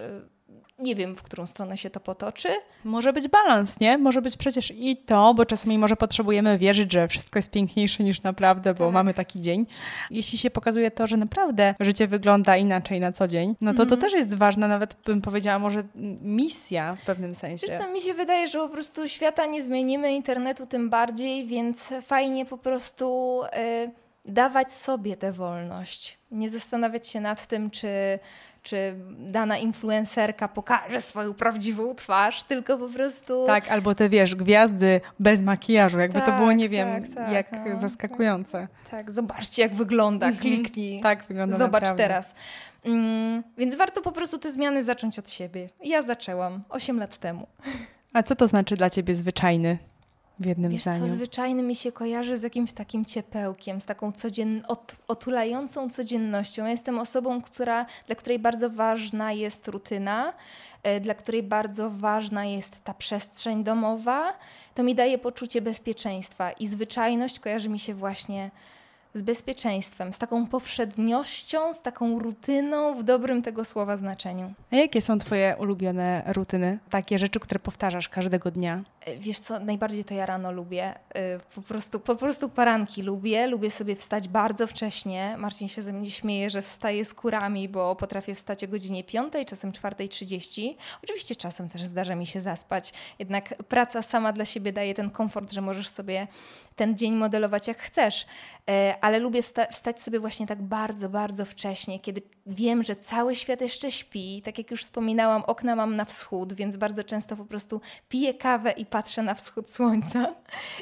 nie wiem, w którą stronę się to potoczy. Może być balans, nie? Może być przecież i to, bo czasami może potrzebujemy wierzyć, że wszystko jest piękniejsze niż naprawdę, bo mamy taki dzień. Jeśli się pokazuje to, że naprawdę życie wygląda inaczej na co dzień, no to też jest ważna, nawet bym powiedziała, może misja w pewnym sensie. Wiesz co, mi się wydaje, że po prostu świata nie zmienimy, internetu tym bardziej, więc fajnie po prostu... dawać sobie tę wolność. Nie zastanawiać się nad tym, czy dana influencerka pokaże swoją prawdziwą twarz, tylko po prostu... Tak, albo te, wiesz, gwiazdy bez makijażu. Jakby tak, to było, nie wiem, tak, jak no, zaskakujące. Tak, zobaczcie, jak wygląda, kliknij. Tak wygląda zobacz naprawdę. Teraz. Więc warto po prostu te zmiany zacząć od siebie. Ja zaczęłam 8 lat temu. A co to znaczy dla ciebie zwyczajny? W jednym zdaniu. Wiesz co, zwyczajny mi się kojarzy z jakimś takim ciepełkiem, z taką otulającą codziennością. Ja jestem osobą, dla której bardzo ważna jest rutyna, dla której bardzo ważna jest ta przestrzeń domowa. To mi daje poczucie bezpieczeństwa i zwyczajność kojarzy mi się właśnie z bezpieczeństwem, z taką powszedniością, z taką rutyną w dobrym tego słowa znaczeniu. A jakie są twoje ulubione rutyny? Takie rzeczy, które powtarzasz każdego dnia? Wiesz co, najbardziej to ja rano lubię. Po prostu poranki lubię. Lubię sobie wstać bardzo wcześnie. Marcin się ze mnie śmieje, że wstaję z kurami, bo potrafię wstać o godzinie 5, czasem 4:30. Oczywiście czasem też zdarza mi się zaspać. Jednak praca sama dla siebie daje ten komfort, że możesz sobie ten dzień modelować jak chcesz. Ale lubię wstać sobie właśnie tak bardzo, bardzo wcześnie, kiedy wiem, że cały świat jeszcze śpi. Tak jak już wspominałam, okna mam na wschód, więc bardzo często po prostu piję kawę i patrzę na wschód słońca.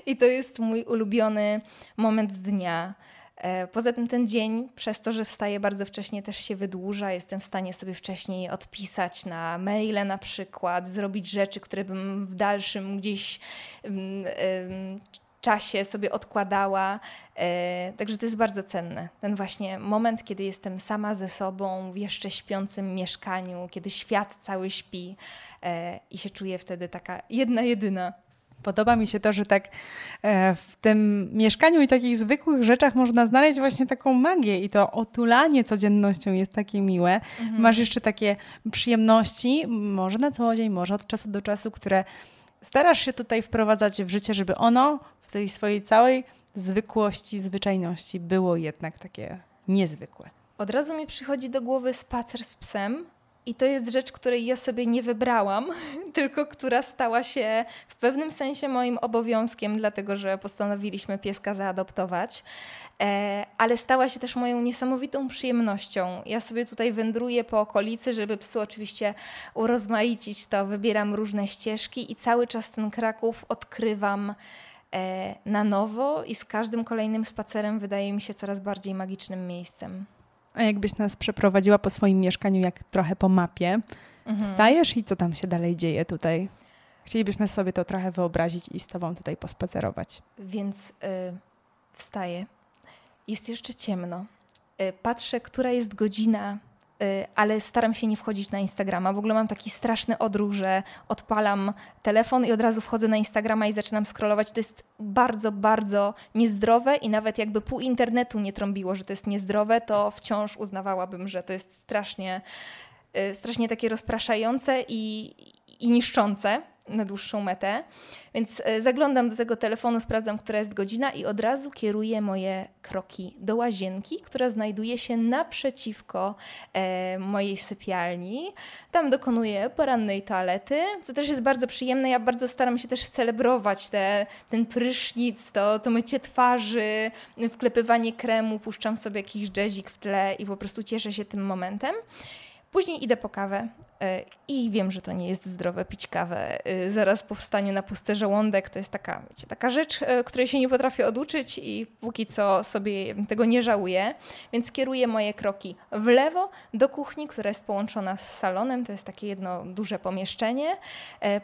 I to jest mój ulubiony moment dnia. Poza tym ten dzień, przez to, że wstaję bardzo wcześnie, też się wydłuża. Jestem w stanie sobie wcześniej odpisać na maile na przykład, zrobić rzeczy, które bym w dalszym gdzieś... czasie sobie odkładała, także to jest bardzo cenne. Ten właśnie moment, kiedy jestem sama ze sobą w jeszcze śpiącym mieszkaniu, kiedy świat cały śpi i się czuję wtedy taka jedna, jedyna. Podoba mi się to, że tak w tym mieszkaniu i takich zwykłych rzeczach można znaleźć właśnie taką magię i to otulanie codziennością jest takie miłe. Masz jeszcze takie przyjemności, może na co dzień, może od czasu do czasu, które starasz się tutaj wprowadzać w życie, żeby ono w tej swojej całej zwykłości, zwyczajności było jednak takie niezwykłe. Od razu mi przychodzi do głowy spacer z psem i to jest rzecz, której ja sobie nie wybrałam, tylko która stała się w pewnym sensie moim obowiązkiem, dlatego że postanowiliśmy pieska zaadoptować, ale stała się też moją niesamowitą przyjemnością. Ja sobie tutaj wędruję po okolicy, żeby psu oczywiście urozmaicić to, wybieram różne ścieżki i cały czas ten Kraków odkrywam na nowo i z każdym kolejnym spacerem wydaje mi się coraz bardziej magicznym miejscem. A jakbyś nas przeprowadziła po swoim mieszkaniu, jak trochę po mapie, wstajesz i co tam się dalej dzieje tutaj? Chcielibyśmy sobie to trochę wyobrazić i z tobą tutaj pospacerować. Więc wstaję. Jest jeszcze ciemno. Patrzę, która jest godzina, ale staram się nie wchodzić na Instagrama. W ogóle mam taki straszny odruch, że odpalam telefon i od razu wchodzę na Instagrama i zaczynam scrollować. To jest bardzo, bardzo niezdrowe i nawet jakby pół internetu nie trąbiło, że to jest niezdrowe, to wciąż uznawałabym, że to jest strasznie takie rozpraszające i niszczące na dłuższą metę. Więc zaglądam do tego telefonu, sprawdzam, która jest godzina i od razu kieruję moje kroki do łazienki, która znajduje się naprzeciwko mojej sypialni. Tam dokonuję porannej toalety, co też jest bardzo przyjemne. Ja bardzo staram się też celebrować ten prysznic, to mycie twarzy, wklepywanie kremu, puszczam sobie jakiś jazzik w tle i po prostu cieszę się tym momentem. Później idę po kawę i wiem, że to nie jest zdrowe pić kawę zaraz po wstaniu na pusty żołądek. To jest taka rzecz, której się nie potrafię oduczyć i póki co sobie tego nie żałuję. Więc kieruję moje kroki w lewo do kuchni, która jest połączona z salonem. To jest takie jedno duże pomieszczenie.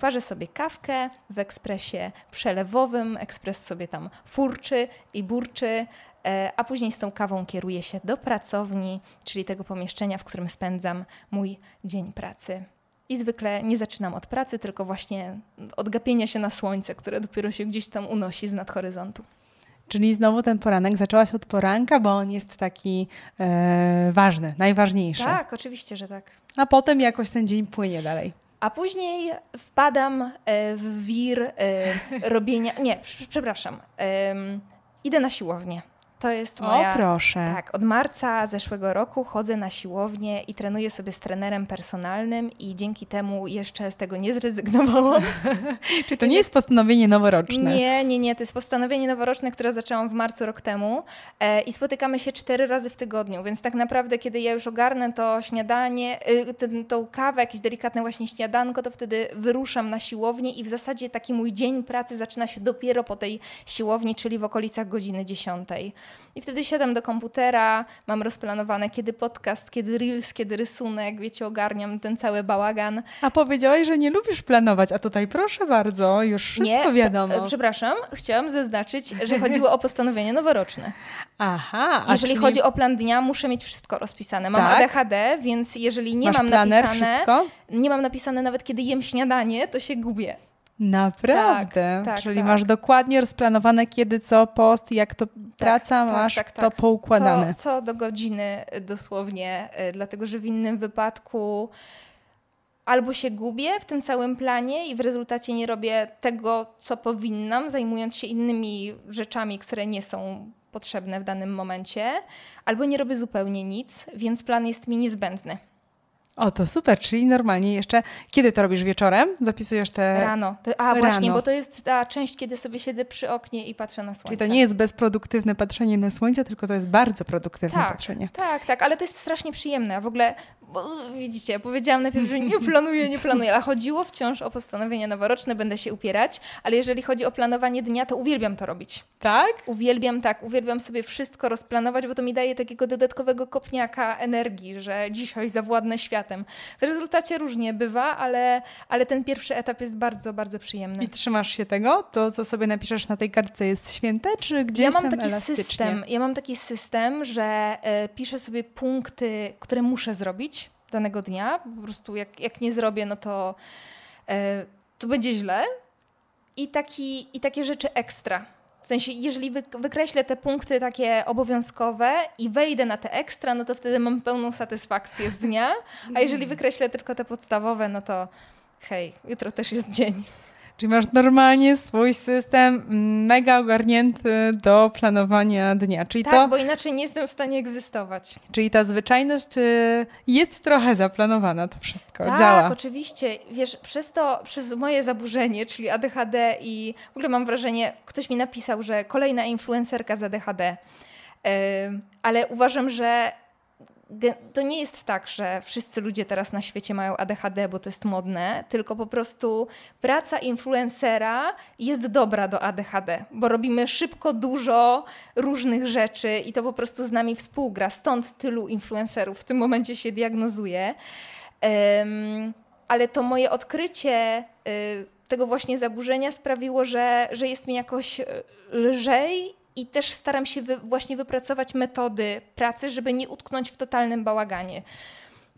Parzę sobie kawkę w ekspresie przelewowym. Ekspres sobie tam furczy i burczy. A później z tą kawą kieruję się do pracowni, czyli tego pomieszczenia, w którym spędzam mój dzień pracy. I zwykle nie zaczynam od pracy, tylko właśnie od gapienia się na słońce, które dopiero się gdzieś tam unosi z nad horyzontu. Czyli znowu ten poranek. Zaczęłaś od poranka, bo on jest taki ważny, najważniejszy. Tak, oczywiście, że tak. A potem jakoś ten dzień płynie dalej. A później wpadam w wir robienia... Nie, przepraszam. Idę na siłownię. To jest moja... O proszę. Tak, od marca zeszłego roku chodzę na siłownię i trenuję sobie z trenerem personalnym i dzięki temu jeszcze z tego nie zrezygnowałam. Czy to nie jest postanowienie noworoczne? Nie. To jest postanowienie noworoczne, które zaczęłam w marcu rok temu i spotykamy się 4 razy w tygodniu, więc tak naprawdę kiedy ja już ogarnę to śniadanie, tą kawę, jakieś delikatne właśnie śniadanko, to wtedy wyruszam na siłownię i w zasadzie taki mój dzień pracy zaczyna się dopiero po tej siłowni, czyli w okolicach godziny 10:00. I wtedy siadam do komputera, mam rozplanowane kiedy podcast, kiedy reels, kiedy rysunek, wiecie, ogarniam ten cały bałagan. A powiedziałaś, że nie lubisz planować, a tutaj proszę bardzo, już wszystko wiadomo. Przepraszam, chciałam zaznaczyć, że chodziło o postanowienie noworoczne. Aha. Jeżeli chodzi o plan dnia, muszę mieć wszystko rozpisane. Mam ADHD, więc jeżeli nie mam napisane, nie mam napisane nawet kiedy jem śniadanie, to się gubię. Naprawdę? Tak, czyli tak, masz dokładnie rozplanowane kiedy, co, post, jak to praca, masz to poukładane. Co do godziny dosłownie, dlatego że w innym wypadku albo się gubię w tym całym planie i w rezultacie nie robię tego, co powinnam, zajmując się innymi rzeczami, które nie są potrzebne w danym momencie, albo nie robię zupełnie nic, więc plan jest mi niezbędny. O, to super, czyli normalnie jeszcze... Kiedy to robisz? Wieczorem? Zapisujesz te... Rano. Właśnie, bo to jest ta część, kiedy sobie siedzę przy oknie i patrzę na słońce. Czyli to nie jest bezproduktywne patrzenie na słońce, tylko to jest bardzo produktywne patrzenie. Tak, ale to jest strasznie przyjemne. W ogóle, widzicie, powiedziałam najpierw, że nie planuję, ale chodziło wciąż o postanowienia noworoczne, będę się upierać, ale jeżeli chodzi o planowanie dnia, to uwielbiam to robić. Tak? Uwielbiam sobie wszystko rozplanować, bo to mi daje takiego dodatkowego kopniaka energii, że dzisiaj zawładnę świat. W rezultacie różnie bywa, ale ten pierwszy etap jest bardzo, bardzo przyjemny. I trzymasz się tego? To, co sobie napiszesz na tej kartce, jest święte, czy gdzieś tam elastycznie? Ja mam taki system, że piszę sobie punkty, które muszę zrobić danego dnia. Po prostu jak nie zrobię, no to będzie źle. I takie rzeczy ekstra. W sensie, jeżeli wykreślę te punkty takie obowiązkowe i wejdę na te ekstra, no to wtedy mam pełną satysfakcję z dnia, a jeżeli wykreślę tylko te podstawowe, no to hej, jutro też jest dzień. Czyli masz normalnie swój system mega ogarnięty do planowania dnia. Czyli tak, bo inaczej nie jestem w stanie egzystować. Czyli ta zwyczajność jest trochę zaplanowana, to wszystko tak, działa. Tak, oczywiście. Wiesz, przez moje zaburzenie, czyli ADHD i w ogóle mam wrażenie, ktoś mi napisał, że kolejna influencerka z ADHD. Ale uważam, że to nie jest tak, że wszyscy ludzie teraz na świecie mają ADHD, bo to jest modne, tylko po prostu praca influencera jest dobra do ADHD, bo robimy szybko dużo różnych rzeczy i to po prostu z nami współgra. Stąd tylu influencerów w tym momencie się diagnozuje. Ale to moje odkrycie tego właśnie zaburzenia sprawiło, że jest mi jakoś lżej. I też staram się właśnie wypracować metody pracy, żeby nie utknąć w totalnym bałaganie,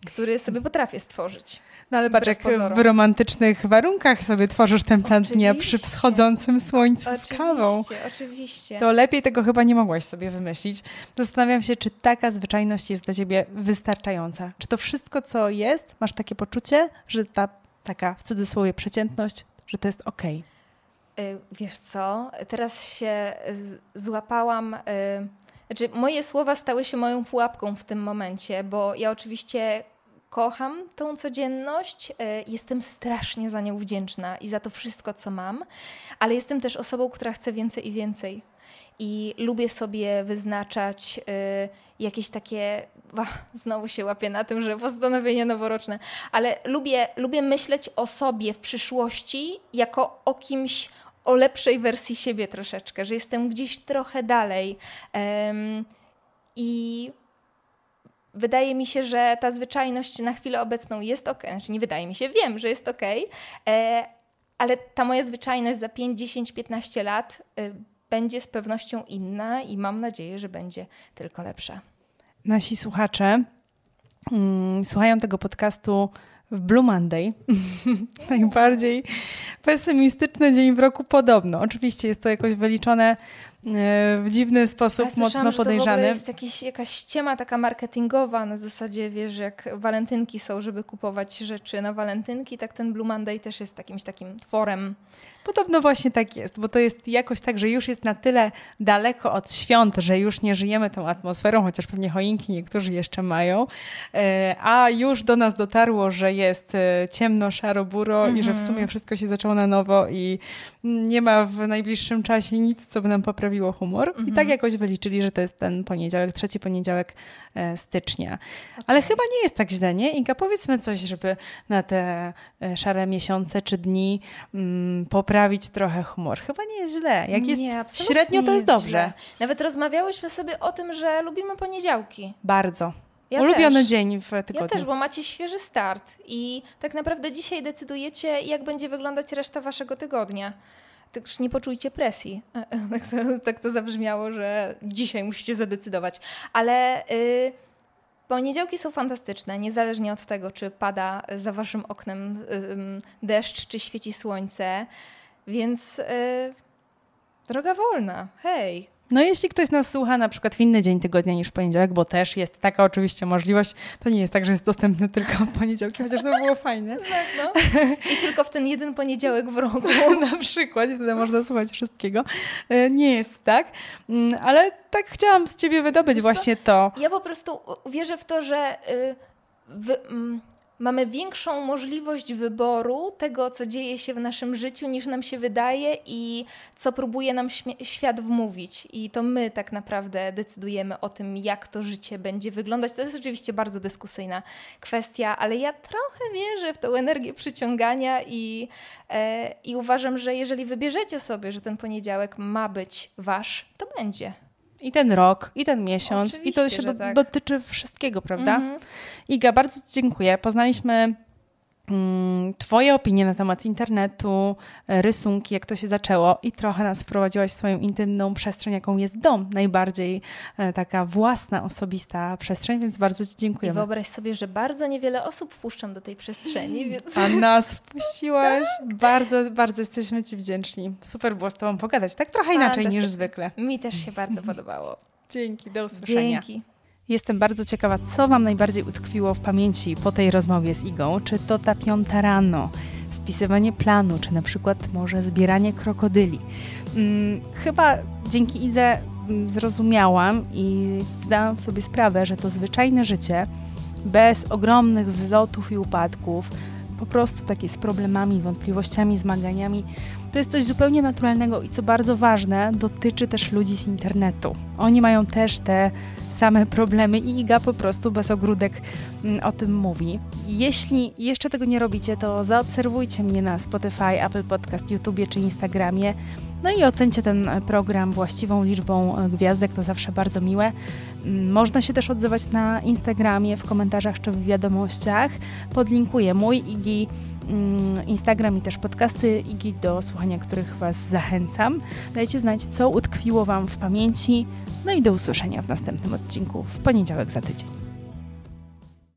który sobie potrafię stworzyć. No ale patrz, jak w romantycznych warunkach sobie tworzysz ten plan dnia przy wschodzącym słońcu z kawą. Oczywiście. To lepiej tego chyba nie mogłaś sobie wymyślić. Zastanawiam się, czy taka zwyczajność jest dla ciebie wystarczająca. Czy to wszystko, co jest, masz takie poczucie, że ta taka w cudzysłowie przeciętność, że to jest okej? Wiesz co, teraz się złapałam, znaczy moje słowa stały się moją pułapką w tym momencie, bo ja oczywiście kocham tą codzienność, jestem strasznie za nią wdzięczna i za to wszystko, co mam, ale jestem też osobą, która chce więcej i więcej. I lubię sobie wyznaczać jakieś takie, znowu się łapię na tym, że postanowienie noworoczne, ale lubię myśleć o sobie w przyszłości jako o kimś, o lepszej wersji siebie troszeczkę, że jestem gdzieś trochę dalej. I wydaje mi się, że ta zwyczajność na chwilę obecną jest okej. Znaczy nie wydaje mi się, wiem, że jest okej, ale ta moja zwyczajność za 5, 10, 15 lat będzie z pewnością inna i mam nadzieję, że będzie tylko lepsza. Nasi słuchacze słuchają tego podcastu w Blue Monday. Najbardziej pesymistyczny dzień w roku podobno. Oczywiście jest to jakoś wyliczone w dziwny sposób, ja słyszałam, mocno podejrzany. To w ogóle jest jakaś ściema taka marketingowa na zasadzie, wiesz, jak walentynki są, żeby kupować rzeczy na walentynki, tak ten Blue Monday też jest jakimś takim tworem. Podobno właśnie tak jest, bo to jest jakoś tak, że już jest na tyle daleko od świąt, że już nie żyjemy tą atmosferą, chociaż pewnie choinki niektórzy jeszcze mają, a już do nas dotarło, że jest ciemno, szaro, buro i że w sumie wszystko się zaczęło na nowo i nie ma w najbliższym czasie nic, co by nam poprawiło humor. I tak jakoś wyliczyli, że to jest ten poniedziałek, trzeci poniedziałek stycznia. Okay. Ale chyba nie jest tak źle, nie? Inga, powiedzmy coś, żeby na te szare miesiące czy dni poprawić trochę humor. Chyba nie jest źle. Jak jest średnio, to jest dobrze. Źle. Nawet rozmawiałyśmy sobie o tym, że lubimy poniedziałki. Bardzo. Ja ulubiony też. Dzień w tygodniu. Ja też, bo macie świeży start i tak naprawdę dzisiaj decydujecie, jak będzie wyglądać reszta waszego tygodnia. Też nie poczujcie presji. Tak to zabrzmiało, że dzisiaj musicie zadecydować. Ale poniedziałki są fantastyczne, niezależnie od tego, czy pada za waszym oknem deszcz, czy świeci słońce. Więc droga wolna, hej. No jeśli ktoś nas słucha na przykład w inny dzień tygodnia niż poniedziałek, bo też jest taka oczywiście możliwość, to nie jest tak, że jest dostępny tylko w poniedziałki, chociaż to by było fajne. Tak, no. I tylko w ten jeden poniedziałek w roku. Na przykład, wtedy można słuchać wszystkiego. Nie jest tak, ale tak chciałam z ciebie wydobyć właśnie to. Ja po prostu wierzę w to, że mamy większą możliwość wyboru tego, co dzieje się w naszym życiu, niż nam się wydaje i co próbuje nam świat wmówić. I to my tak naprawdę decydujemy o tym, jak to życie będzie wyglądać. To jest oczywiście bardzo dyskusyjna kwestia, ale ja trochę wierzę w tą energię przyciągania i uważam, że jeżeli wybierzecie sobie, że ten poniedziałek ma być wasz, to będzie. I ten rok, i ten miesiąc, oczywiście, i to się dotyczy wszystkiego, prawda? Iga, bardzo ci dziękuję. Poznaliśmy twoje opinie na temat internetu, rysunki, jak to się zaczęło i trochę nas wprowadziłaś w swoją intymną przestrzeń, jaką jest dom, najbardziej taka własna, osobista przestrzeń, więc bardzo ci dziękuję. I wyobraź sobie, że bardzo niewiele osób wpuszczam do tej przestrzeni, więc... A nas wpuściłaś. Tak. Bardzo, bardzo jesteśmy ci wdzięczni. Super było z tobą pogadać, tak trochę inaczej niż zwykle. Mi też się bardzo podobało. Dzięki, do usłyszenia. Dzięki. Jestem bardzo ciekawa, co wam najbardziej utkwiło w pamięci po tej rozmowie z Igą. Czy to ta 5:00 rano? spisywanie planu, czy na przykład może zbieranie krokodyli. Chyba dzięki Idze zrozumiałam i zdałam sobie sprawę, że to zwyczajne życie bez ogromnych wzlotów i upadków, po prostu takie z problemami, wątpliwościami, zmaganiami, to jest coś zupełnie naturalnego i co bardzo ważne, dotyczy też ludzi z internetu. Oni mają też te same problemy i Iga po prostu bez ogródek o tym mówi. Jeśli jeszcze tego nie robicie, to zaobserwujcie mnie na Spotify, Apple Podcast, YouTubie czy Instagramie. No i ocencie ten program właściwą liczbą gwiazdek, to zawsze bardzo miłe. Można się też odzywać na Instagramie, w komentarzach czy w wiadomościach. Podlinkuję mój Igi, Instagram i też podcasty Igi, do słuchania których Was zachęcam. Dajcie znać, co utkwiło Wam w pamięci. No i do usłyszenia w następnym odcinku w poniedziałek za tydzień.